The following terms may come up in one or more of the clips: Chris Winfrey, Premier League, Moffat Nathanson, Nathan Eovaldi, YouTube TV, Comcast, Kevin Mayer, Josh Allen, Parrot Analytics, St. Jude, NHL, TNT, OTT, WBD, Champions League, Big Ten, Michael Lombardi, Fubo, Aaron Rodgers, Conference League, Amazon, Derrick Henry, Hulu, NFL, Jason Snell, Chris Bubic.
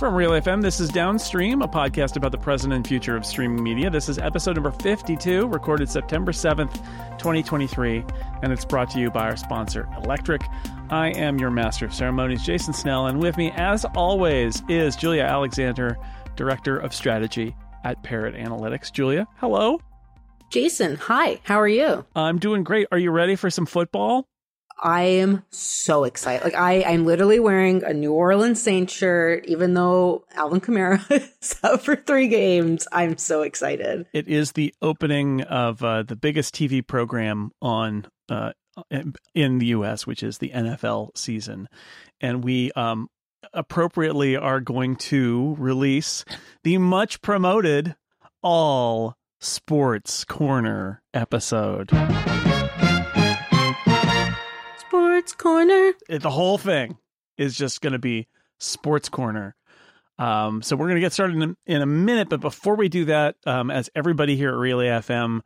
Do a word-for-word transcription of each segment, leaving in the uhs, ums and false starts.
From Relay F M, this is Downstream, a podcast about the present and future of streaming media. This is episode number fifty-two, recorded September seventh, twenty twenty-three, and it's brought to you by our sponsor, Electric. I am your master of ceremonies, Jason Snell, and with me, as always, is Julia Alexander, Director of Strategy at Parrot Analytics. Julia, hello. Jason, hi. How are you? I'm doing great. Are you ready for some football? I am so excited. Like I, I'm literally wearing a New Orleans Saints shirt, even though Alvin Kamara is out for three games. I'm so excited. It is the opening of uh, the biggest T V program on uh, in the U S, which is the N F L season. And we um, appropriately are going to release the much promoted All Sports Corner episode. Sports Corner. The whole thing is just going to be Sports Corner. Um, so we're going to get started in a, in a minute. But before we do that, um, as everybody here at Relay F M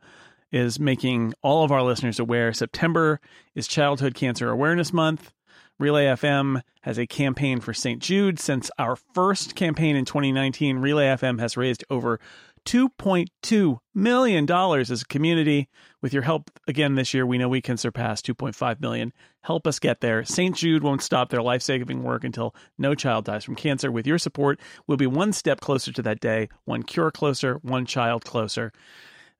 is making all of our listeners aware, September is Childhood Cancer Awareness Month. Relay F M has a campaign for Saint Jude. Since our first campaign in twenty nineteen, Relay F M has raised over two point two million dollars as a community. With your help again this year, we know we can surpass two point five million dollars. Help us get there. Saint Jude won't stop their life-saving work until no child dies from cancer. With your support, we'll be one step closer to that day, one cure closer, one child closer.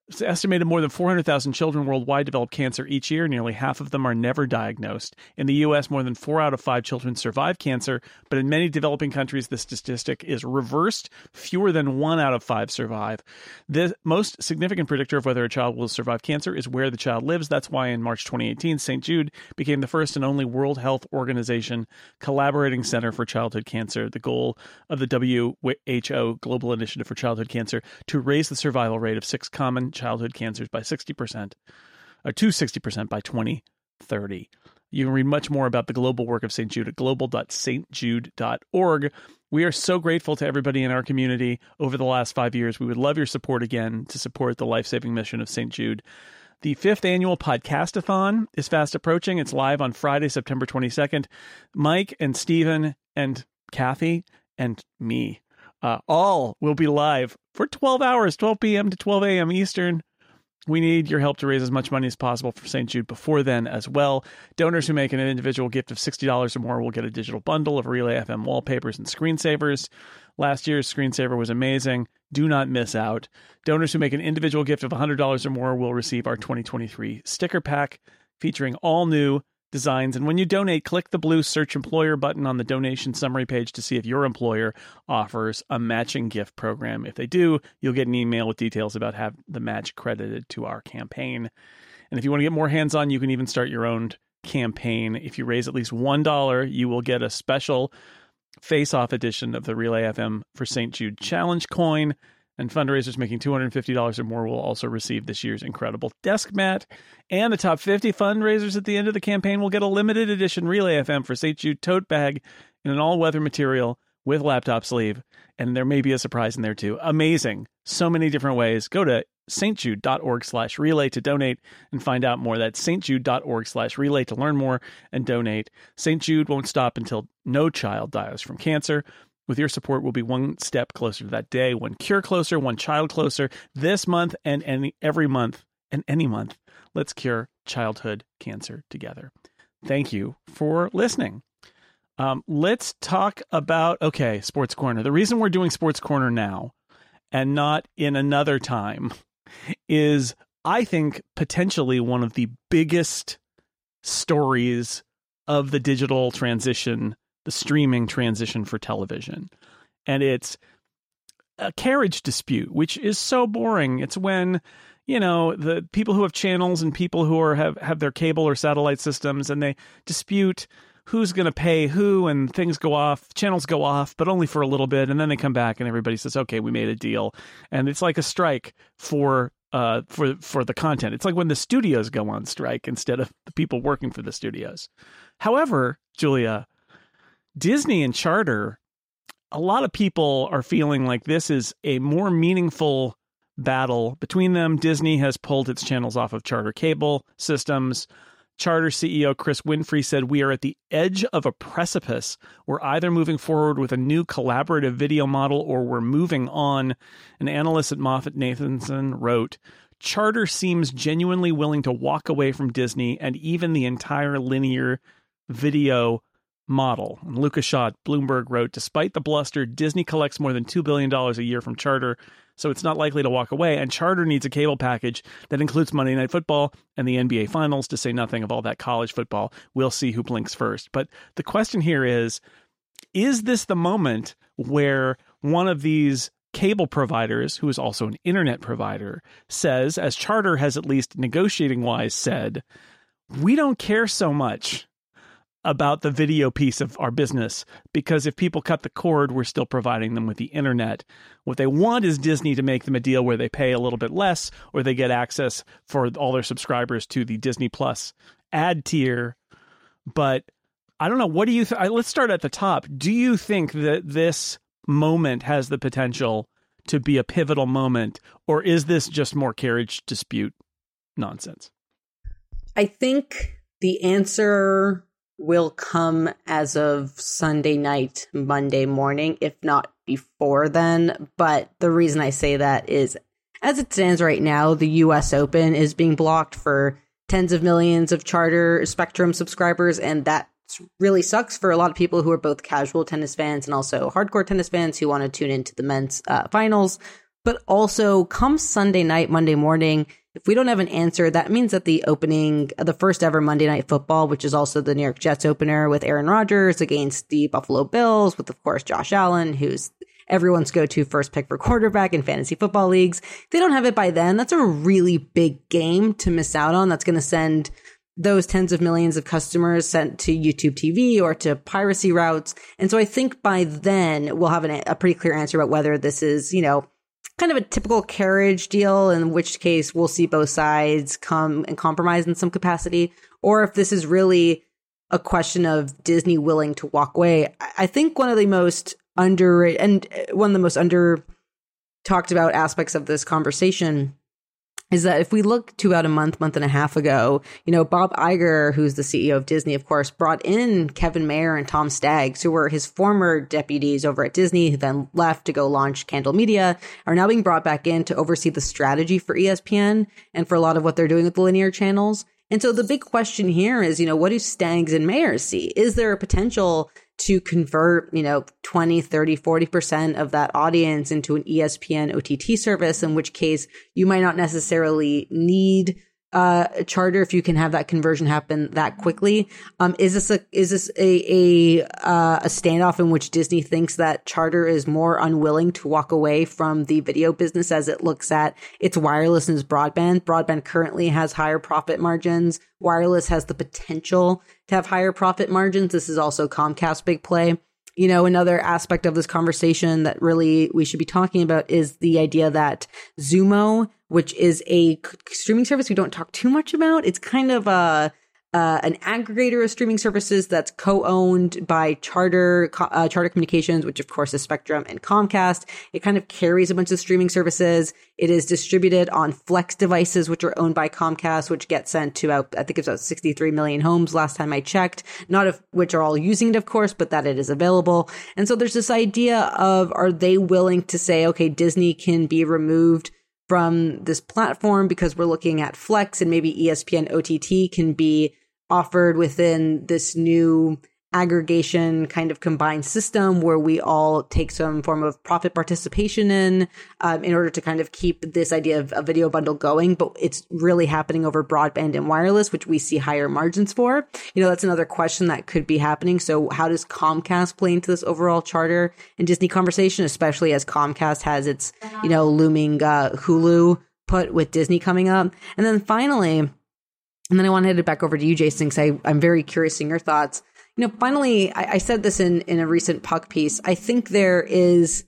It's estimated more than four hundred thousand children worldwide develop cancer each year. Nearly half of them are never diagnosed. In the U S, more than four out of five children survive cancer. But in many developing countries, this statistic is reversed. Fewer than one out of five survive. The most significant predictor of whether a child will survive cancer is where the child lives. That's why in March twenty eighteen, Saint Jude became the first and only World Health Organization collaborating center for childhood cancer. The goal of the W H O Global Initiative for Childhood Cancer to raise the survival rate of six common childhood cancers by sixty percent, or to sixty percent by twenty thirty. You can read much more about the global work of Saint Jude at global dot st jude dot org. We are so grateful to everybody in our community over the last five years. We would love your support again to support the life-saving mission of Saint Jude. The fifth annual Podcastathon is fast approaching. It's live on Friday, September twenty-second. Mike and Stephen and Kathy and me uh, all will be live for twelve hours, twelve p.m. to twelve a.m. Eastern. We need your help to raise as much money as possible for Saint Jude before then as well. Donors who make an individual gift of sixty dollars or more will get a digital bundle of Relay F M wallpapers and screensavers. Last year's screensaver was amazing. Do not miss out. Donors who make an individual gift of one hundred dollars or more will receive our twenty twenty-three sticker pack featuring all new designs. And when you donate, click the blue Search Employer button on the donation summary page to see if your employer offers a matching gift program. If they do, you'll get an email with details about how the match credited to our campaign. And if you want to get more hands-on, you can even start your own campaign. If you raise at least one dollar, you will get a special face-off edition of the Relay F M for Saint Jude Challenge coin. And fundraisers making two hundred fifty dollars or more will also receive this year's incredible desk mat. And the top fifty fundraisers at the end of the campaign will get a limited edition Relay F M for Saint Jude tote bag in an all-weather material with laptop sleeve. And there may be a surprise in there, too. Amazing. So many different ways. Go to st jude dot org slash relay to donate and find out more. That's st jude dot org slash relay to learn more and donate. Saint Jude won't stop until no child dies from cancer. With your support, we'll be one step closer to that day, one cure closer, one child closer. This month and any, every month and any month, let's cure childhood cancer together. Thank you for listening. Um, let's talk about, okay, Sports Corner. The reason we're doing Sports Corner now and not in another time is, I think, potentially one of the biggest stories of the digital transition, the streaming transition for television. And it's a carriage dispute, which is so boring. It's when, you know, the people who have channels and people who are have, have their cable or satellite systems, and they dispute who's going to pay who, and things go off, channels go off, but only for a little bit. And then they come back and everybody says, okay, we made a deal. And it's like a strike for uh for for the content. It's like when the studios go on strike instead of the people working for the studios. However, Julia, Disney and Charter, a lot of people are feeling like this is a more meaningful battle between them. Disney has pulled its channels off of Charter cable systems. Charter C E O Chris Winfrey said, "We are at the edge of a precipice. We're either moving forward with a new collaborative video model or we're moving on." An analyst at Moffat Nathanson wrote, "Charter seems genuinely willing to walk away from Disney and even the entire linear video model." And Lucas Shaw at Bloomberg wrote, "Despite the bluster, Disney collects more than two billion dollars a year from Charter, so it's not likely to walk away. And Charter needs a cable package that includes Monday Night Football and the N B A Finals, to say nothing of all that college football. We'll see who blinks first." But the question here is, is this the moment where one of these cable providers, who is also an internet provider, says, as Charter has at least negotiating wise said, we don't care so much about the video piece of our business, because if people cut the cord, we're still providing them with the internet. What they want is Disney to make them a deal where they pay a little bit less, or they get access for all their subscribers to the Disney Plus ad tier. But I don't know. What do you think? Let's start at the top. Do you think that this moment has the potential to be a pivotal moment, or is this just more carriage dispute nonsense? I think the answer will come as of Sunday night, Monday morning, if not before then. But the reason I say that is, as it stands right now, the U S Open is being blocked for tens of millions of Charter Spectrum subscribers. And that really sucks for a lot of people who are both casual tennis fans and also hardcore tennis fans who want to tune into the men's uh, finals. But also, come Sunday night, Monday morning, if we don't have an answer, that means that the opening, the first ever Monday Night Football, which is also the New York Jets opener with Aaron Rodgers against the Buffalo Bills, with, of course, Josh Allen, who's everyone's go-to first pick for quarterback in fantasy football leagues. If they don't have it by then, that's a really big game to miss out on. That's going to send those tens of millions of customers sent to YouTube T V or to piracy routes. And so I think by then we'll have an, a pretty clear answer about whether this is, you know, kind of a typical carriage deal, in which case we'll see both sides come and compromise in some capacity, or if this is really a question of Disney willing to walk away. I think one of the most under and one of the most under talked about aspects of this conversation is that if we look to about a month, month and a half ago, you know, Bob Iger, who's the C E O of Disney, of course, brought in Kevin Mayer and Tom Staggs, who were his former deputies over at Disney, who then left to go launch Candle Media, are now being brought back in to oversee the strategy for E S P N and for a lot of what they're doing with the linear channels. And so the big question here is, you know, what do Staggs and Mayer see? Is there a potential to convert, you know, twenty, thirty, forty percent of that audience into an E S P N O T T service, in which case you might not necessarily need uh, a Charter if you can have that conversion happen that quickly. Um, is this a is this a a, uh, a standoff in which Disney thinks that Charter is more unwilling to walk away from the video business as it looks at its wireless and its broadband? Broadband currently has higher profit margins. Wireless has the potential to have higher profit margins. This is also Comcast's big play. You know, another aspect of this conversation that really we should be talking about is the idea that Xumo, which is a streaming service we don't talk too much about, it's kind of a uh, an aggregator of streaming services that's co-owned by Charter, uh, Charter Communications, which of course is Spectrum and Comcast. It kind of carries a bunch of streaming services. It is distributed on Flex devices, which are owned by Comcast, which get sent to about, I think it's about sixty-three million homes last time I checked, not of which are all using it, of course, but that it is available. And so there's this idea of, are they willing to say, okay, Disney can be removed from this platform because we're looking at Flex, and maybe E S P N O T T can be offered within this new aggregation kind of combined system where we all take some form of profit participation in, um, in order to kind of keep this idea of a video bundle going, but it's really happening over broadband and wireless, which we see higher margins for. You know, that's another question that could be happening. So how does Comcast play into this overall Charter and Disney conversation, especially as Comcast has its, you know, looming uh, Hulu put with Disney coming up? And then finally, and then I want to head it back over to you, Jason, because I, I'm very curious in your thoughts. You know, finally, I, I said this in, in a recent Puck piece. I think there is,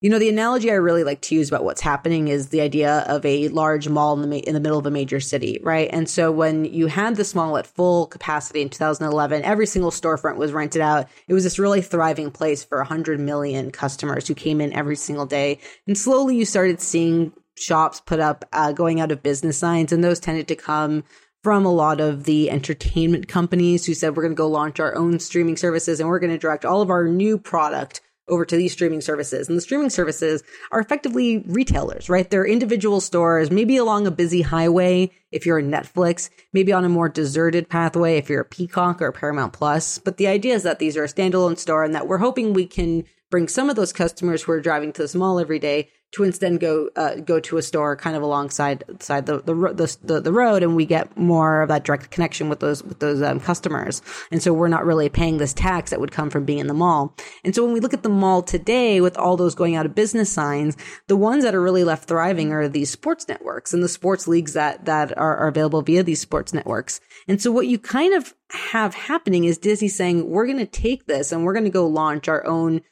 you know, the analogy I really like to use about what's happening is the idea of a large mall in the, ma- in the middle of a major city, right? And so when you had this mall at full capacity in two thousand eleven, every single storefront was rented out. It was this really thriving place for one hundred million customers who came in every single day. And slowly you started seeing shops put up uh, going out of business signs, and those tended to come from a lot of the entertainment companies who said, we're going to go launch our own streaming services and we're going to direct all of our new product over to these streaming services. And the streaming services are effectively retailers, right? They're individual stores, maybe along a busy highway if you're a Netflix, maybe on a more deserted pathway if you're a Peacock or a Paramount Plus. But the idea is that these are a standalone store and that we're hoping we can bring some of those customers who are driving to the mall every day to instead go uh, go to a store kind of alongside side the, the the the road, and we get more of that direct connection with those with those um, customers. And so we're not really paying this tax that would come from being in the mall. And so when we look at the mall today, with all those going out of business signs, the ones that are really left thriving are these sports networks and the sports leagues that that are, are available via these sports networks. And so what you kind of have happening is Disney saying, we're going to take this and we're going to go launch our own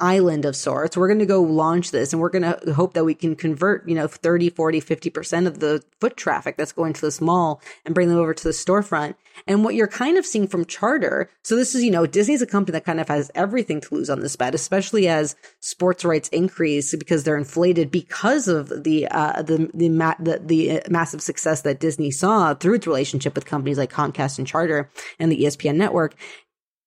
island of sorts. We're going to go launch this and we're going to hope that we can convert, you know, thirty, forty, fifty percent of the foot traffic that's going to this mall and bring them over to the storefront. And what you're kind of seeing from Charter, so this is, you know, Disney's a company that kind of has everything to lose on this bet, especially as sports rights increase because they're inflated because of the uh, the the, ma- the the massive success that Disney saw through its relationship with companies like Comcast and Charter and the E S P N network.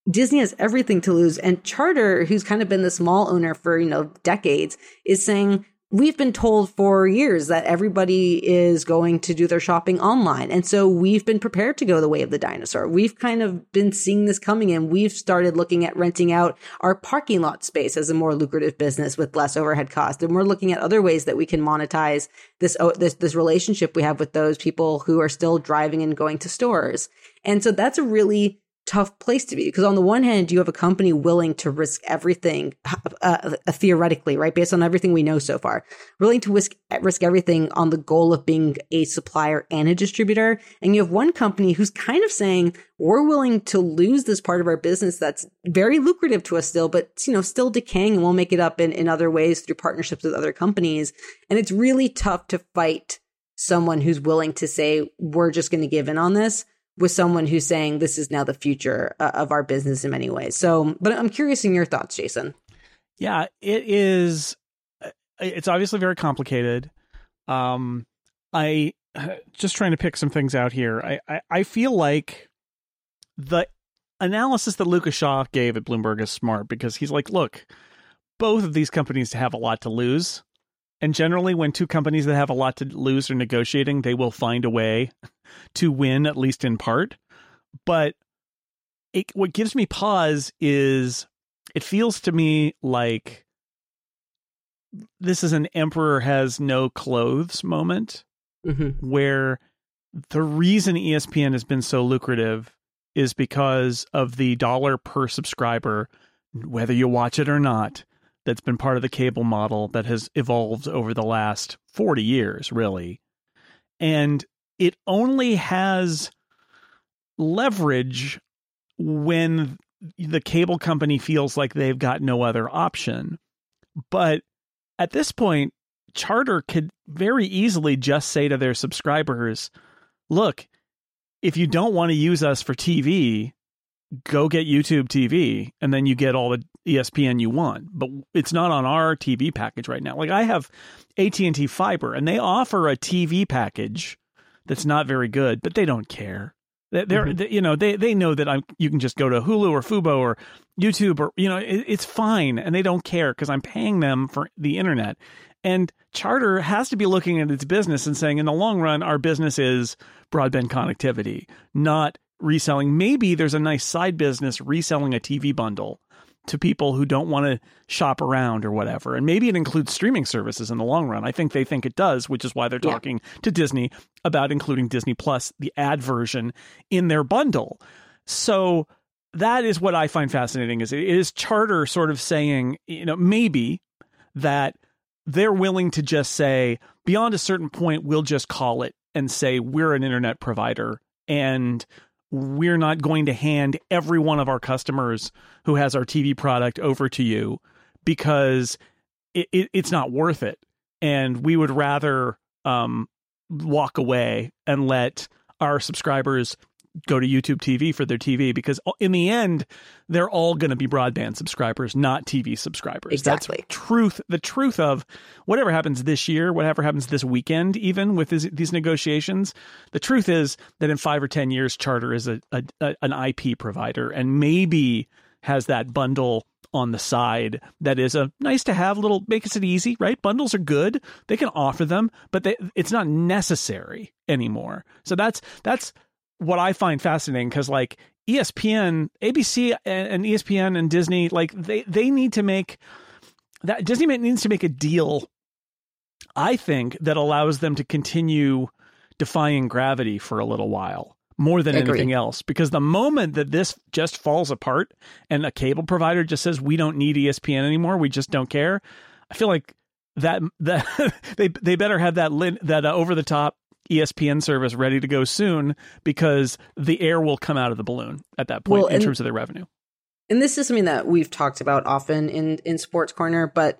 Disney has everything to lose. And Charter, who's kind of been this mall owner for, you know, decades, is saying, we've been told for years that everybody is going to do their shopping online. And so we've been prepared to go the way of the dinosaur. We've kind of been seeing this coming in. We've started looking at renting out our parking lot space as a more lucrative business with less overhead cost. And we're looking at other ways that we can monetize this, this, this relationship we have with those people who are still driving and going to stores. And so that's a really tough place to be, because on the one hand, you have a company willing to risk everything, uh, theoretically, right? Based on everything we know so far, willing to risk, risk everything on the goal of being a supplier and a distributor. And you have one company who's kind of saying, we're willing to lose this part of our business that's very lucrative to us still, but, you know, still decaying, and we'll make it up in, in other ways through partnerships with other companies. And it's really tough to fight someone who's willing to say, we're just going to give in on this, with someone who's saying this is now the future uh, of our business in many ways. So, but I'm curious in your thoughts, Jason. Yeah, it is. It's obviously very complicated. Um, I just trying to pick some things out here. I, I, I feel like the analysis that Lucas Shaw gave at Bloomberg is smart, because he's like, look, both of these companies have a lot to lose. And generally, when two companies that have a lot to lose are negotiating, they will find a way to win, at least in part. But it, what gives me pause is it feels to me like this is an emperor has no clothes moment, mm-hmm. where the reason E S P N has been so lucrative is because of the dollar per subscriber, whether you watch it or not. That's been part of the cable model that has evolved over the last forty years, really. And it only has leverage when the cable company feels like they've got no other option. But at this point, Charter could very easily just say to their subscribers, look, if you don't want to use us for T V, go get YouTube T V, and then you get all the E S P N you want. But it's not on our T V package right now. Like, I have A T and T Fiber, and they offer a T V package that's not very good, but they don't care. They're, mm-hmm. they, you know, they, they know that I'm. You can just go to Hulu or Fubo or YouTube, or, you know, it, it's fine, and they don't care because I'm paying them for the internet. And Charter has to be looking at its business and saying, in the long run, our business is broadband connectivity, not reselling. Maybe there's a nice side business reselling a T V bundle to people who don't want to shop around or whatever. And maybe it includes streaming services in the long run. I think they think it does, which is why they're talking yeah. to Disney about including Disney Plus, the ad version, in their bundle. So that is what I find fascinating, is it is Charter sort of saying, you know, maybe that they're willing to just say, beyond a certain point, we'll just call it and say we're an internet provider, and we're not going to hand every one of our customers who has our T V product over to you, because it, it, it's not worth it. And we would rather um, walk away and let our subscribers go to YouTube T V for their T V, because in the end, they're all going to be broadband subscribers, not T V subscribers. Exactly. That's truth. The truth of whatever happens this year, whatever happens this weekend, even with this, these negotiations, the truth is that in five or ten years, Charter is a, a, a an I P provider and maybe has that bundle on the side that is a nice to have little, makes it easy, right? Bundles are good. They can offer them, but they, it's not necessary anymore. So that's, that's what I find fascinating. 'Cause like E S P N, A B C and E S P N and Disney, like they, they need to make that Disney needs to make a deal, I think, that allows them to continue defying gravity for a little while. More than Agreed. Anything else, because the moment that this just falls apart and a cable provider just says, we don't need E S P N anymore, we just don't care. I feel like that that they they better have that lin, that uh, over the top E S P N service ready to go soon, because the air will come out of the balloon at that point well, in and, terms of their revenue. And this is something that we've talked about often in, in Sports Corner, but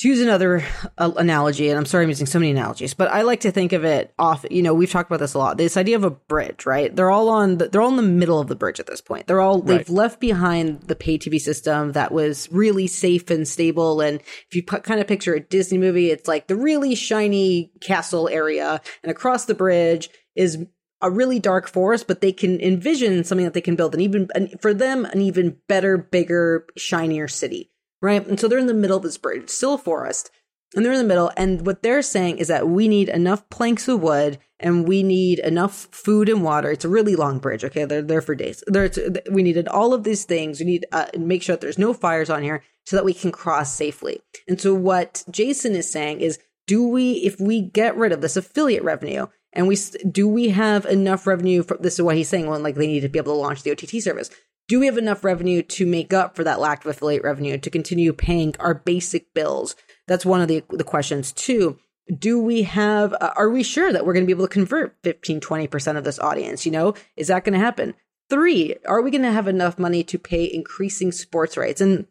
to use another uh, analogy, and I'm sorry I'm using so many analogies, but I like to think of it off. You know, we've talked about this a lot. This idea of a bridge, right? They're all on. The, they're all in the middle of the bridge at this point. They're all right. They've left behind the pay T V system that was really safe and stable. And if you put, kind of picture a Disney movie, it's like the really shiny castle area, and across the bridge is a really dark forest, but they can envision something that they can build, and even an, for them, an even better, bigger, shinier city. Right. And so they're in the middle of this bridge, it's still a forest, and they're in the middle. And what they're saying is that we need enough planks of wood and we need enough food and water. It's a really long bridge. OK, they're there for days. They're, we needed all of these things. We need uh, make sure that there's no fires on here so that we can cross safely. And so what Jason is saying is, do we if we get rid of this affiliate revenue and we do we have enough revenue? For, this is what he's saying. Well, like they need to be able to launch the O T T service. Do we have enough revenue to make up for that lack of affiliate revenue to continue paying our basic bills? That's one of the, the questions. Two, do we have, uh, are we sure that we're going to be able to convert fifteen, twenty percent of this audience? You know, is that going to happen? Three, are we going to have enough money to pay increasing sports rights? And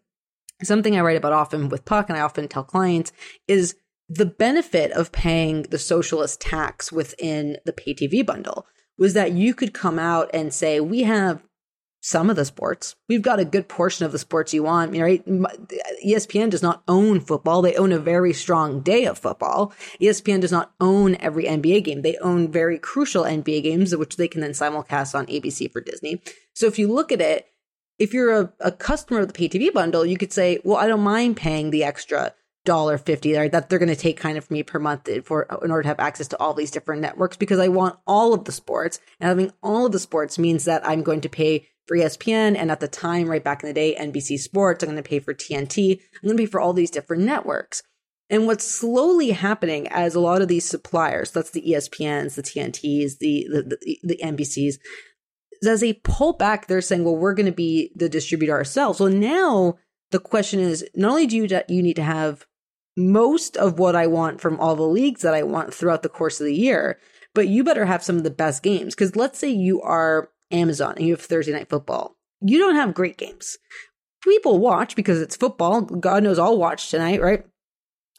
something I write about often with Puck, and I often tell clients, is the benefit of paying the socialist tax within the pay T V bundle was that you could come out and say, we have some of the sports. We've got a good portion of the sports you want, right? E S P N does not own football. They own a very strong day of football. E S P N does not own every N B A game. They own very crucial N B A games, which they can then simulcast on A B C for Disney. So if you look at it, if you're a, a customer of the pay T V bundle, you could say, well, I don't mind paying the extra one dollar fifty right, that they're going to take kind of from me per month for in order to have access to all these different networks, because I want all of the sports. And having all of the sports means that I'm going to pay for E S P N, and at the time, right back in the day, N B C Sports. I'm going to pay for T N T. I'm going to pay for all these different networks. And what's slowly happening as a lot of these suppliers, that's the E S P Ns, the T N Ts, the the, the, the N B Cs, as they pull back, they're saying, well, we're going to be the distributor ourselves. So now the question is, not only do you, you need to have most of what I want from all the leagues that I want throughout the course of the year, but you better have some of the best games. Because let's say you are Amazon and you have Thursday Night Football. You don't have great games. People watch because it's football. God knows I'll watch tonight, right?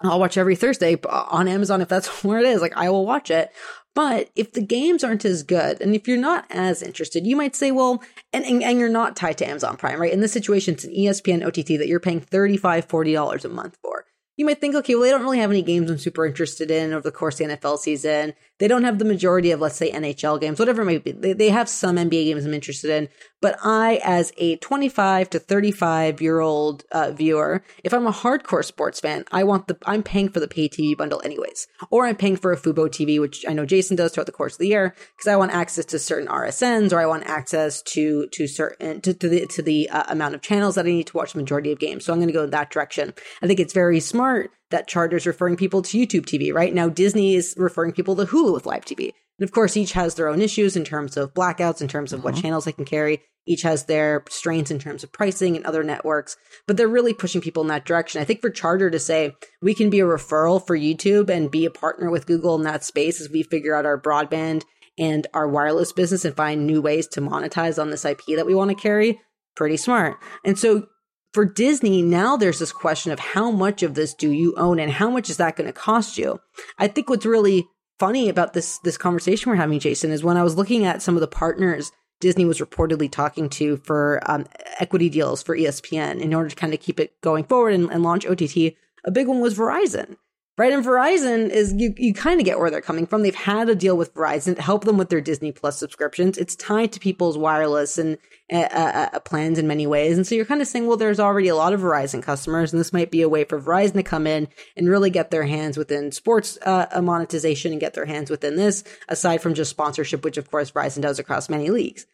I'll watch every Thursday on Amazon if that's where it is. Like, I will watch it. But if the games aren't as good, and if you're not as interested, you might say, well, and, and, and you're not tied to Amazon Prime, right? In this situation, it's an E S P N O T T that you're paying thirty-five dollars, forty dollars a month for. You might think, okay, well, they don't really have any games I'm super interested in over the course of the N F L season. They don't have the majority of, let's say, N H L games, whatever it may be. They, they have some N B A games I'm interested in. But I, as a twenty-five to thirty-five-year-old uh, viewer, if I'm a hardcore sports fan, I want the I'm paying for the pay T V bundle anyways. Or I'm paying for a Fubo T V, which I know Jason does throughout the course of the year, because I want access to certain R S Ns, or I want access to to certain to, to the, to the uh, amount of channels that I need to watch the majority of games. So I'm going to go in that direction. I think it's very smart that Charter's referring people to YouTube T V. Right now, Disney is referring people to Hulu with live T V. And of course, each has their own issues in terms of blackouts, in terms of mm-hmm. what channels they can carry. Each has their strengths in terms of pricing and other networks, but they're really pushing people in that direction. I think for Charter to say, we can be a referral for YouTube and be a partner with Google in that space as we figure out our broadband and our wireless business and find new ways to monetize on this I P that we want to carry, pretty smart. And so for Disney, now there's this question of how much of this do you own and how much is that going to cost you? I think what's really funny about this this conversation we're having, Jason, is when I was looking at some of the partners Disney was reportedly talking to for um, equity deals for E S P N in order to kind of keep it going forward and, and launch O T T, a big one was Verizon, right? And Verizon is, you, you kind of get where they're coming from. They've had a deal with Verizon to help them with their Disney Plus subscriptions. It's tied to people's wireless and uh, uh, plans in many ways. And so you're kind of saying, well, there's already a lot of Verizon customers, and this might be a way for Verizon to come in and really get their hands within sports uh, monetization and get their hands within this, aside from just sponsorship, which, of course, Verizon does across many leagues.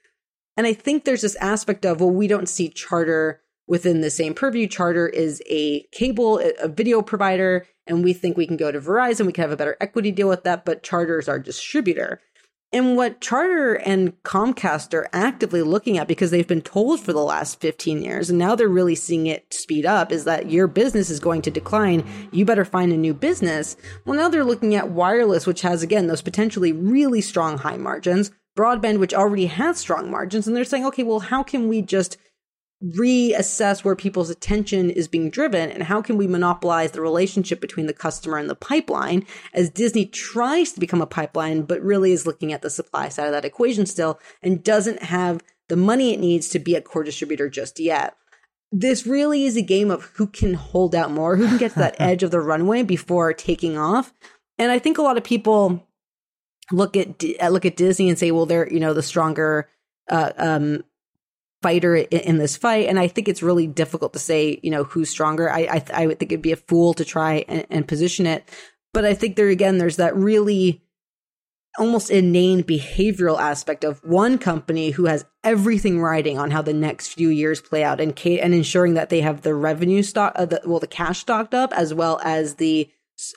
And I think there's this aspect of, well, we don't see Charter within the same purview. Charter is a cable, a video provider, and we think we can go to Verizon. We can have a better equity deal with that, but Charter is our distributor. And what Charter and Comcast are actively looking at, because they've been told for the last fifteen years, and now they're really seeing it speed up, is that your business is going to decline. You better find a new business. Well, now they're looking at wireless, which has, again, those potentially really strong high margins, broadband, which already has strong margins. And they're saying, okay, well, how can we just reassess where people's attention is being driven, and how can we monopolize the relationship between the customer and the pipeline, as Disney tries to become a pipeline, but really is looking at the supply side of that equation still and doesn't have the money it needs to be a core distributor just yet. This really is a game of who can hold out more, who can get to that edge of the runway before taking off. And I think a lot of people look at look at Disney and say, well, they're, you know, the stronger uh, um fighter in this fight. And I think it's really difficult to say, you know, who's stronger. I I, th- I would think it'd be a fool to try and, and position it. But I think there, again, there's that really almost inane behavioral aspect of one company who has everything riding on how the next few years play out, and ca- and ensuring that they have the revenue stock, uh, the, well, the cash stocked up, as well as the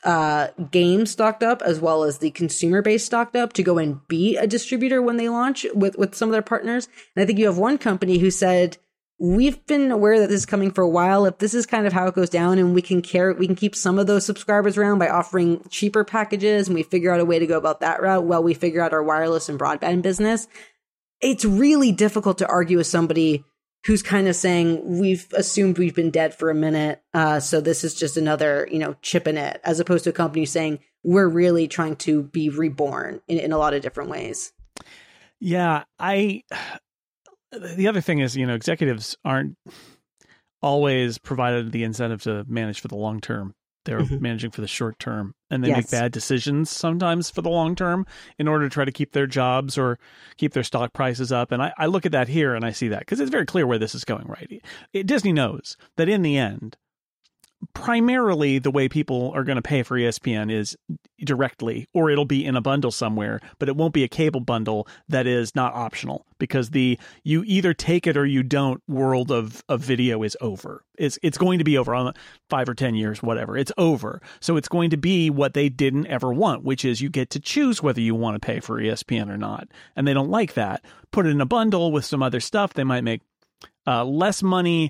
uh, game stocked up, as well as the consumer base stocked up to go and be a distributor when they launch with, with some of their partners. And I think you have one company who said, we've been aware that this is coming for a while. If this is kind of how it goes down, and we can care, we can keep some of those subscribers around by offering cheaper packages, and we figure out a way to go about that route while we figure out our wireless and broadband business. It's really difficult to argue with somebody who's kind of saying, we've assumed we've been dead for a minute, uh, so this is just another, you know, chip in it, as opposed to a company saying, we're really trying to be reborn in, in a lot of different ways. Yeah, I, the other thing is, you know, executives aren't always provided the incentive to manage for the long term. They're mm-hmm. managing for the short term, and they yes. make bad decisions sometimes for the long term in order to try to keep their jobs or keep their stock prices up. And I, I look at that here and I see that, because it's very clear where this is going, right? It, it, Disney knows that in the end, primarily the way people are going to pay for E S P N is directly, or it'll be in a bundle somewhere, but it won't be a cable bundle that is not optional, because the you either take it or you don't world of, of video is over. It's it's going to be over on five or ten years, whatever. It's over. So it's going to be what they didn't ever want, which is you get to choose whether you want to pay for E S P N or not. And they don't like that. Put it in a bundle with some other stuff. They might make uh, less money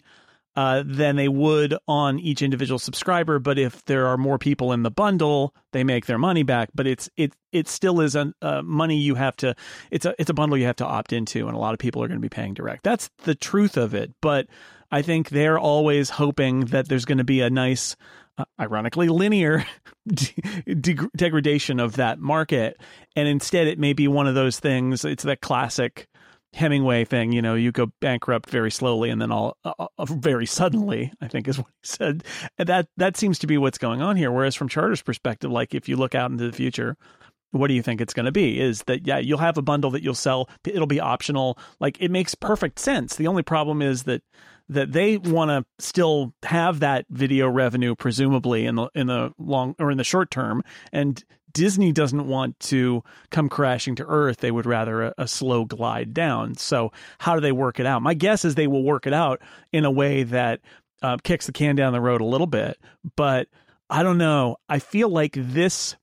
Uh, than they would on each individual subscriber. But if there are more people in the bundle, they make their money back. But it's it it still is a uh, money you have to it's a it's a bundle you have to opt into. And a lot of people are going to be paying direct. That's the truth of it. But I think they're always hoping that there's going to be a nice, uh, ironically, linear de- de- degradation of that market. And instead, it may be one of those things. It's that classic Hemingway thing, you know, you go bankrupt very slowly and then all uh, very suddenly, I think is what he said. That that seems to be what's going on here. Whereas from Charter's perspective, like if you look out into the future, what do you think it's going to be? Is that, yeah, you'll have a bundle that you'll sell. It'll be optional. Like it makes perfect sense. The only problem is that that they want to still have that video revenue, presumably in the in the long or in the short term. And Disney doesn't want to come crashing to earth. They would rather a, a slow glide down. So how do they work it out? My guess is they will work it out in a way that uh, kicks the can down the road a little bit. But I don't know. I feel like this,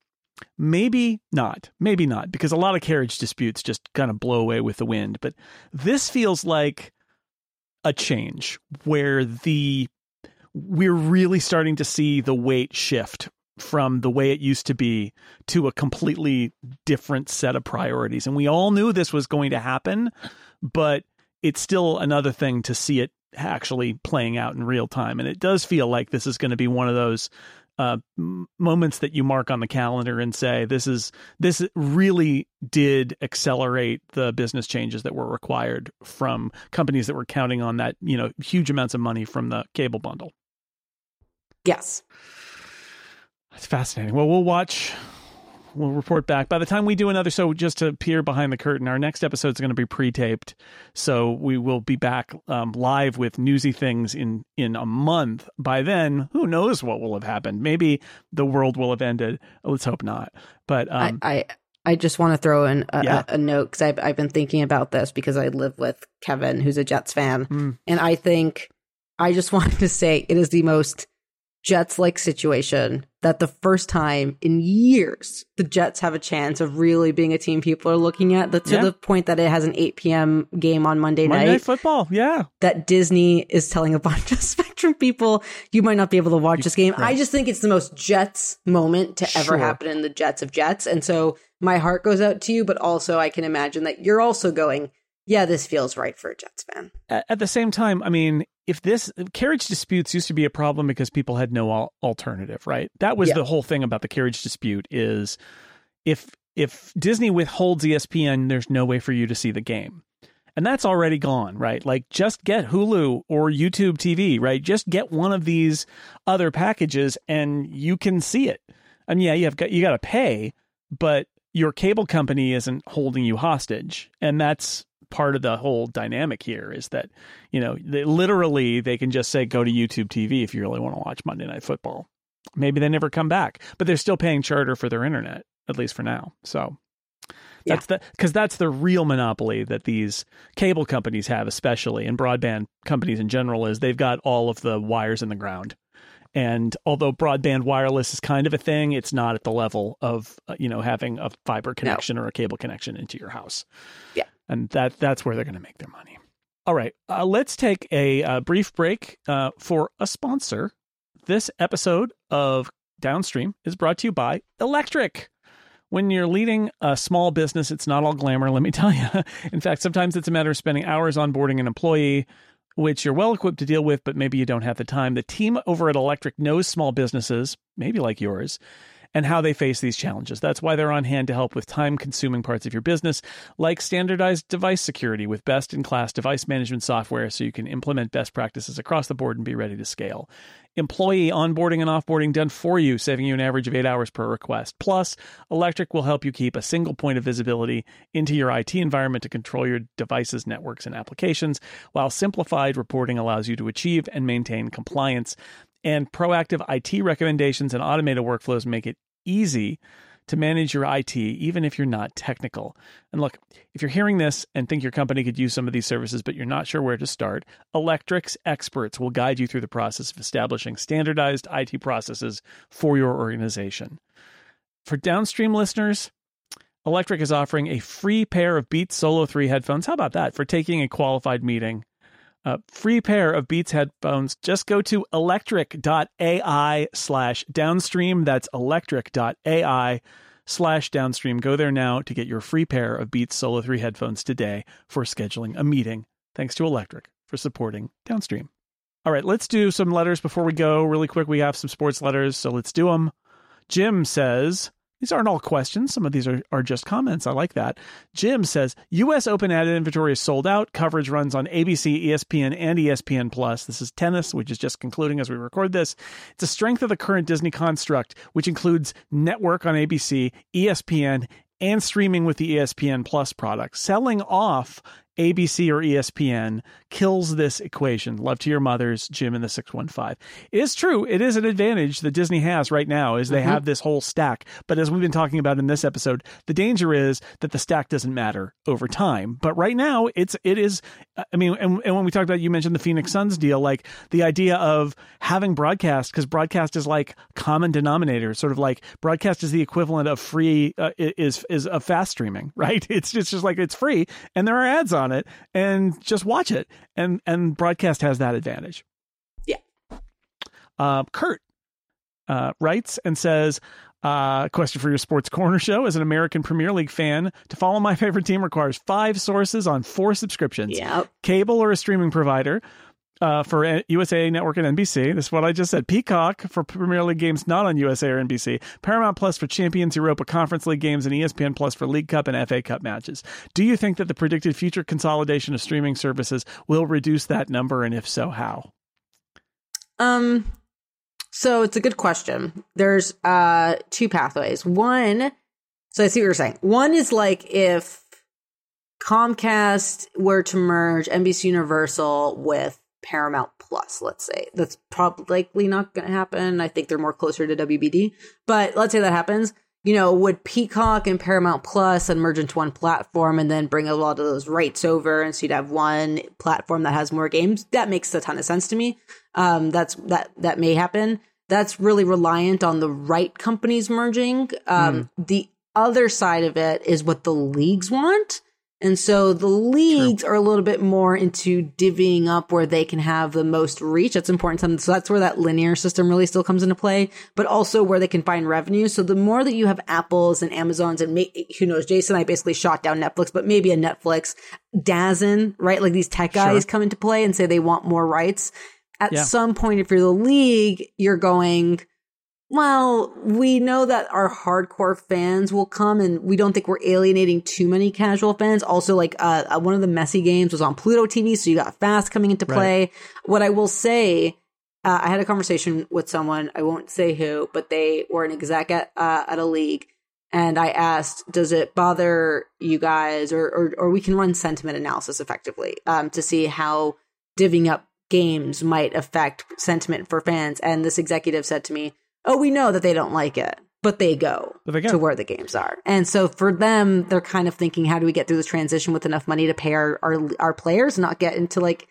maybe not, maybe not, because a lot of carriage disputes just kind of blow away with the wind. But this feels like a change where the we're really starting to see the weight shift from the way it used to be to a completely different set of priorities. And we all knew this was going to happen, but it's still another thing to see it actually playing out in real time. And it does feel like this is going to be one of those uh, moments that you mark on the calendar and say, this is this really did accelerate the business changes that were required from companies that were counting on that, you know, huge amounts of money from the cable bundle. Yes. That's fascinating. Well, we'll watch. We'll report back. By the time we do another, so just to peer behind the curtain, our next episode is going to be pre-taped. So we will be back um, live with newsy things in, in a month. By then, who knows what will have happened? Maybe the world will have ended. Let's hope not. But um, I, I I just want to throw in a, yeah. a, a note, because I've, I've been thinking about this because I live with Kevin, who's a Jets fan. Mm. And I think I just wanted to say it is the most Jets-like situation that the first time in years the Jets have a chance of really being a team people are looking at, the, to yeah. the point that it has an eight p.m. game on Monday, Monday night. Monday Night Football, yeah. That Disney is telling a bunch of Spectrum people, you might not be able to watch you, this game. Right. I just think it's the most Jets moment to ever sure. happen in the Jets of Jets. And so my heart goes out to you, but also I can imagine that you're also going, yeah, this feels right for a Jets fan. At the same time, I mean, if this carriage disputes used to be a problem because people had no alternative, right? That was yeah. the whole thing about the carriage dispute is if if Disney withholds E S P N, there's no way for you to see the game. And that's already gone, right? Like, just get Hulu or YouTube T V, right? Just get one of these other packages and you can see it. I mean, yeah, you've got you got to pay, but your cable company isn't holding you hostage. And that's part of the whole dynamic here, is that, you know, they, literally they can just say, go to YouTube T V if you really want to watch Monday Night Football. Maybe they never come back, but they're still paying Charter for their internet, at least for now. So that's yeah. the, because that's the real monopoly that these cable companies have, especially, and broadband companies in general, is they've got all of the wires in the ground. And although broadband wireless is kind of a thing, it's not at the level of, you know, having a fiber connection no. or a cable connection into your house. Yeah. And that that's where they're going to make their money. All right, uh, let's take a uh, brief break uh, for a sponsor. This episode of Downstream is brought to you by Electric. When you're leading a small business, it's not all glamour, let me tell you. In fact, sometimes it's a matter of spending hours onboarding an employee, which you're well equipped to deal with, but maybe you don't have the time. The team over at Electric knows small businesses, maybe like yours, and how they face these challenges. That's why they're on hand to help with time-consuming parts of your business, like standardized device security with best-in-class device management software, so you can implement best practices across the board and be ready to scale. Employee onboarding and offboarding done for you, saving you an average of eight hours per request. Plus, Electric will help you keep a single point of visibility into your I T environment to control your devices, networks, and applications, while simplified reporting allows you to achieve and maintain compliance. And proactive I T recommendations and automated workflows make it easy to manage your I T, even if you're not technical. And look, if you're hearing this and think your company could use some of these services, but you're not sure where to start, Electric's experts will guide you through the process of establishing standardized I T processes for your organization. For Downstream listeners, Electric is offering a free pair of Beats Solo three headphones. How about that? For taking a qualified meeting. A uh, free pair of Beats headphones. Just go to electric.ai slash downstream. That's electric.ai slash downstream. Go there now to get your free pair of Beats Solo three headphones today for scheduling a meeting. Thanks to Electric for supporting Downstream. All right, let's do some letters before we go. Really quick, we have some sports letters, so let's do them. Jim says... These aren't all questions. Some of these are, are just comments. I like that. Jim says, U S Open ad inventory is sold out. Coverage runs on A B C, E S P N, and E S P N Plus. This is tennis, which is just concluding as we record this. It's a strength of the current Disney construct, which includes network on A B C, E S P N, and streaming with the E S P N Plus product. Selling off A B C or E S P N kills this equation. Love to your mothers, Jim in the six one five. It is true. It is an advantage that Disney has right now, is they mm-hmm. have this whole stack. But as we've been talking about in this episode, the danger is that the stack doesn't matter over time. But right now, it's, it is, I mean, and, and when we talked about, you mentioned the Phoenix Suns deal, like the idea of having broadcast, because broadcast is like common denominator, sort of like broadcast is the equivalent of free, uh, is, is a fast streaming, right? It's, it's just like, it's free and there are ads on it and just watch it, and and broadcast has that advantage. Yeah. uh Kurt uh writes and says, uh question for your Sports Corner show. As an American Premier League fan, to follow my favorite team requires five sources on four subscriptions. Yep. Cable or a streaming provider, uh, for U S A Network and N B C. This is what I just said. Peacock for Premier League games not on U S A or N B C. Paramount Plus for Champions, Europa Conference League games, and E S P N Plus for League Cup and F A Cup matches. Do you think that the predicted future consolidation of streaming services will reduce that number? And if so, how? Um, so it's a good question. There's uh two pathways. One, so I see what you're saying. One is like if Comcast were to merge N B C Universal with Paramount Plus, let's say. That's probably not going to happen. I think they're more closer to W B D. But let's say that happens. You know, would Peacock and Paramount Plus merge into one platform and then bring a lot of those rights over, and so you'd have one platform that has more games? That makes a ton of sense to me. Um, that's that that may happen. That's really reliant on the right companies merging. Um, mm. The other side of it is what the leagues want. And so the leagues True. Are a little bit more into divvying up where they can have the most reach. That's important to them. So that's where that linear system really still comes into play, but also where they can find revenue. So the more that you have Apples and Amazons and may, who knows, Jason, I basically shot down Netflix, but maybe a Netflix, D A Z N, right? Like these tech guys sure. come into play and say they want more rights. At yeah. some point, if you're the league, you're going, well, we know that our hardcore fans will come, and we don't think we're alienating too many casual fans. Also, like uh, one of the messy games was on Pluto T V, so you got FAST coming into play. Right. What I will say, uh, I had a conversation with someone, I won't say who, but they were an exec at, uh, at a league, and I asked, does it bother you guys, or or, or we can run sentiment analysis effectively um, to see how divvying up games might affect sentiment for fans. And this executive said to me, oh, we know that they don't like it, but they go but they to where the games are. And so for them, they're kind of thinking, how do we get through this transition with enough money to pay our, our, our players, not get into like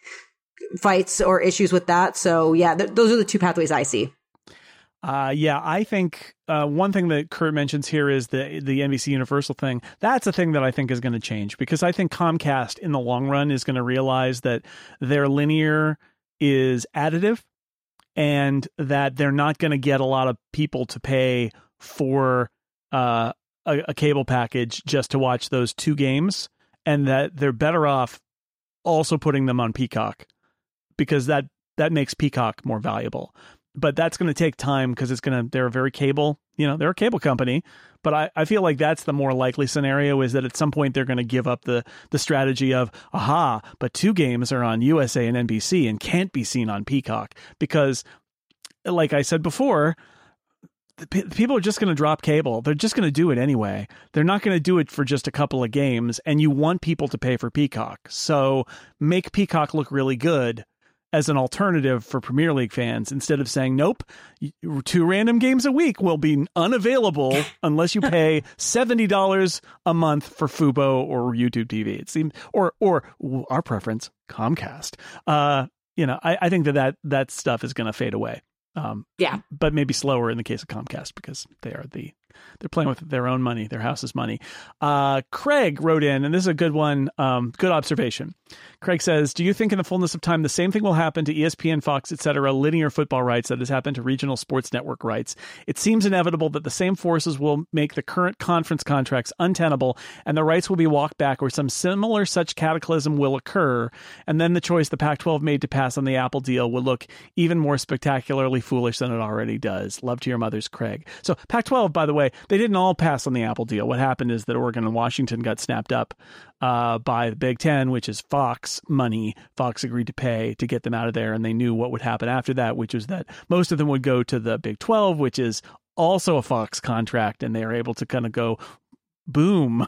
fights or issues with that? So yeah, th- those are the two pathways I see. Uh, yeah, I think uh, one thing that Kurt mentions here is the the N B C Universal thing. That's a thing that I think is going to change, because I think Comcast in the long run is going to realize that their linear is additive, and that they're not going to get a lot of people to pay for uh, a, a cable package just to watch those two games, and that they're better off also putting them on Peacock, because that, that makes Peacock more valuable. But that's going to take time, because it's going to, they're a very cable, you know, they're a cable company, but I, I feel like that's the more likely scenario, is that at some point they're going to give up the, the strategy of, aha, but two games are on U S A and N B C and can't be seen on Peacock, because like I said before, the p- people are just going to drop cable. They're just going to do it anyway. They're not going to do it for just a couple of games, and you want people to pay for Peacock. So make Peacock look really good as an alternative for Premier League fans, instead of saying, nope, two random games a week will be unavailable unless you pay seventy dollars a month for Fubo or YouTube T V. It seems, or, or our preference, Comcast. Uh, you know, I, I think that, that that stuff is going to fade away. Um, yeah, but maybe slower in the case of Comcast, because they are the, they're playing with their own money, their house's money. Uh, Craig wrote in, and this is a good one. Um, good observation. Craig says, do you think in the fullness of time, the same thing will happen to E S P N, Fox, et cetera, linear football rights that has happened to regional sports network rights? It seems inevitable that the same forces will make the current conference contracts untenable, and the rights will be walked back, or some similar such cataclysm will occur. And then the choice the Pac twelve made to pass on the Apple deal will look even more spectacularly foolish than it already does. Love to your mother's, Craig. So Pac twelve, by the way, they didn't all pass on the Apple deal. What happened is that Oregon and Washington got snapped up uh, by the Big Ten, which is Fox money. Fox agreed to pay to get them out of there, and they knew what would happen after that, which was that most of them would go to the Big twelve, which is also a Fox contract, and they are able to kind of go, boom,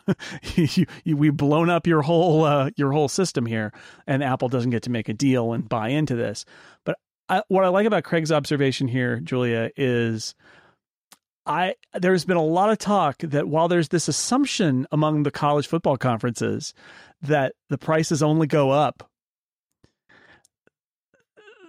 you, you, we've blown up your whole uh, your whole system here, and Apple doesn't get to make a deal and buy into this. But I, what I like about Craig's observation here, Julia, is I there's been a lot of talk that while there's this assumption among the college football conferences that the prices only go up,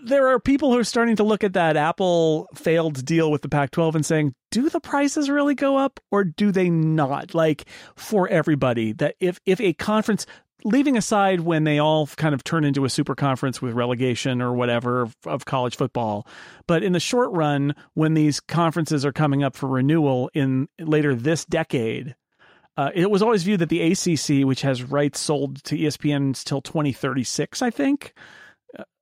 there are people who are starting to look at that Apple failed deal with the Pac twelve and saying, do the prices really go up, or do they not? Like, for everybody, that if, if a conference, leaving aside when they all kind of turn into a super conference with relegation or whatever of, of college football, but in the short run, when these conferences are coming up for renewal in later this decade, uh, it was always viewed that the A C C, which has rights sold to E S P N till twenty thirty-six, I think,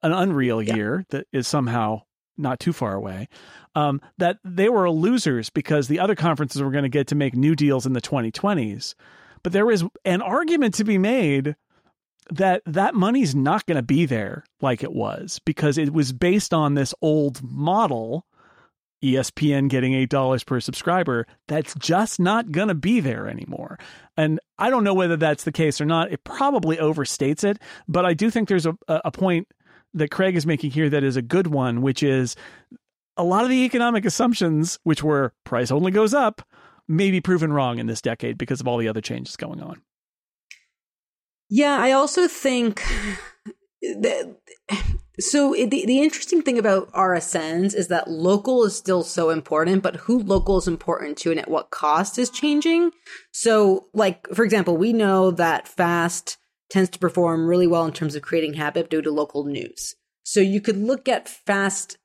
an unreal yeah. year that is somehow not too far away, um, that they were losers because the other conferences were going to get to make new deals in the twenty twenties. But there is an argument to be made that that money's not going to be there like it was, because it was based on this old model, E S P N getting eight dollars per subscriber. That's just not going to be there anymore. And I don't know whether that's the case or not. It probably overstates it, but I do think there's a, a point that Craig is making here that is a good one, which is a lot of the economic assumptions, which were price only goes up, may be proven wrong in this decade because of all the other changes going on. Yeah, I also think that, so the, the interesting thing about R S Ns is that local is still so important, but who local is important to and at what cost is changing. So, like, for example, we know that FAST tends to perform really well in terms of creating habit due to local news. So you could look at FAST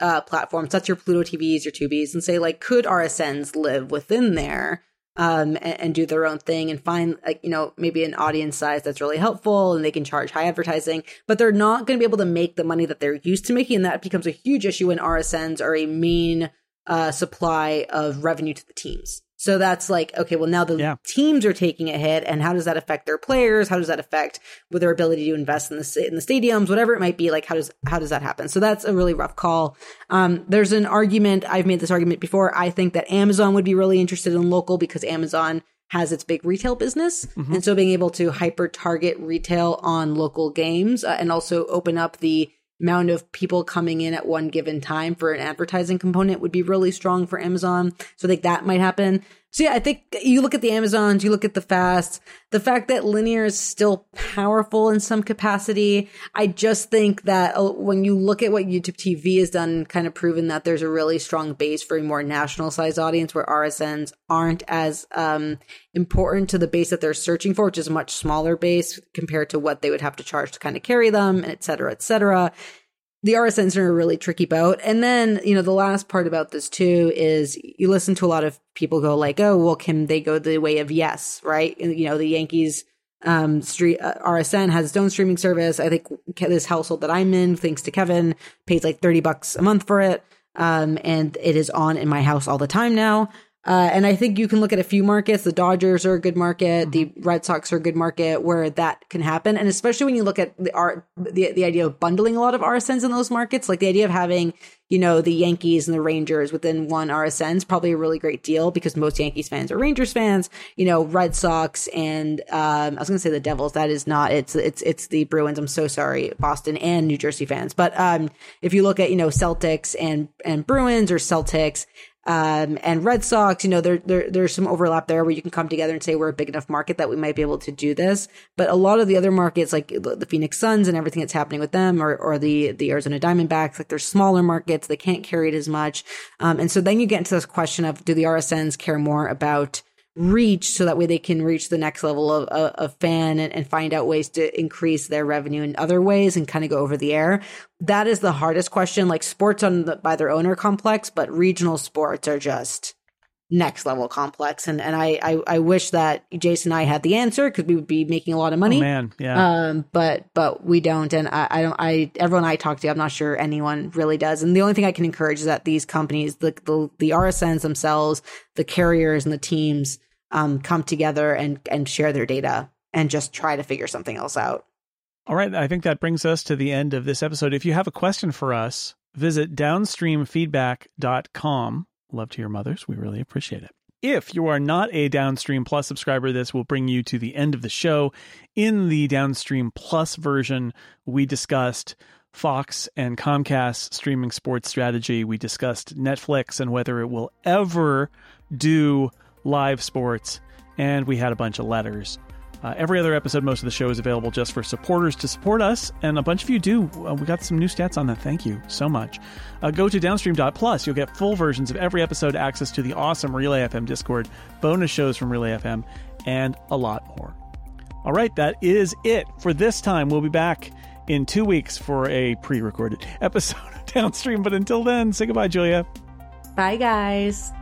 uh, platforms, that's your Pluto T Vs, your Tubies, and say, like, could R S Ns live within there um, and, and do their own thing and find, like, you know, maybe an audience size that's really helpful and they can charge high advertising, but they're not going to be able to make the money that they're used to making. And that becomes a huge issue when R S Ns are a main uh, supply of revenue to the teams. So that's like, okay, well, now the yeah. teams are taking a hit, and how does that affect their players? How does that affect with their ability to invest in the in the stadiums, whatever it might be? Like, how does how does that happen? So that's a really rough call. Um, there's an argument. I've made this argument before. I think that Amazon would be really interested in local because Amazon has its big retail business. Mm-hmm. And so being able to hyper target retail on local games uh, and also open up the amount of people coming in at one given time for an advertising component would be really strong for Amazon. So I think that might happen. So yeah, I think you look at the Amazons, you look at the FAST, the fact that linear is still powerful in some capacity. I just think that when you look at what YouTube T V has done, kind of proven that there's a really strong base for a more national size audience where R S Ns aren't as um, important to the base that they're searching for, which is a much smaller base compared to what they would have to charge to kind of carry them, and et cetera, et cetera. The R S Ns are a really tricky boat. And then, you know, the last part about this too is you listen to a lot of people go like, oh, well, can they go the way of yes, right? And, you know, the Yankees um, street, uh, R S N has its own streaming service. I think this household that I'm in, thanks to Kevin, pays like thirty bucks a month for it. Um, and it is on in my house all the time now. Uh, and I think you can look at a few markets. The Dodgers are a good market. The Red Sox are a good market where that can happen. And especially when you look at the R, the, the idea of bundling a lot of R S Ns in those markets, like the idea of having, you know, the Yankees and the Rangers within one R S N is probably a really great deal because most Yankees fans are Rangers fans, you know, Red Sox and um, I was going to say the Devils. That is not, it's, it's, it's the Bruins. I'm so sorry, Boston and New Jersey fans. But um, if you look at, you know, Celtics and, and Bruins or Celtics, Um, and Red Sox, you know, there, there, there's some overlap there where you can come together and say we're a big enough market that we might be able to do this. But a lot of the other markets, like the Phoenix Suns and everything that's happening with them, or, or the, the Arizona Diamondbacks, like they're smaller markets, they can't carry it as much. Um, and so then you get into this question of do the R S Ns care more about reach so that way they can reach the next level of, of, of fan and, and find out ways to increase their revenue in other ways and kind of go over the air. That is the hardest question. Like sports on the, by their own are complex, but regional sports are just next level complex. And and I I, I wish that Jason and I had the answer because we would be making a lot of money. Oh, man, yeah. Um, but but we don't, and I, I don't. I everyone I talk to, I'm not sure anyone really does. And the only thing I can encourage is that these companies, the the, the R S Ns themselves, the carriers, and the teams. Um, come together and, and share their data and just try to figure something else out. All right. I think that brings us to the end of this episode. If you have a question for us, visit downstream feedback dot com. Love to hear mothers. We really appreciate it. If you are not a Downstream Plus subscriber, this will bring you to the end of the show. In the Downstream Plus version, we discussed Fox and Comcast streaming sports strategy. We discussed Netflix and whether it will ever do live sports, and we had a bunch of letters. Uh, every other episode, most of the show is available just for supporters to support us, and a bunch of you do. Uh, we got some new stats on that. Thank you so much. Uh, go to downstream dot plus. You'll get full versions of every episode, access to the awesome Relay F M Discord, bonus shows from Relay F M, and a lot more. All right, that is it for this time. We'll be back in two weeks for a pre-recorded episode of Downstream, but until then, say goodbye, Julia. Bye, guys.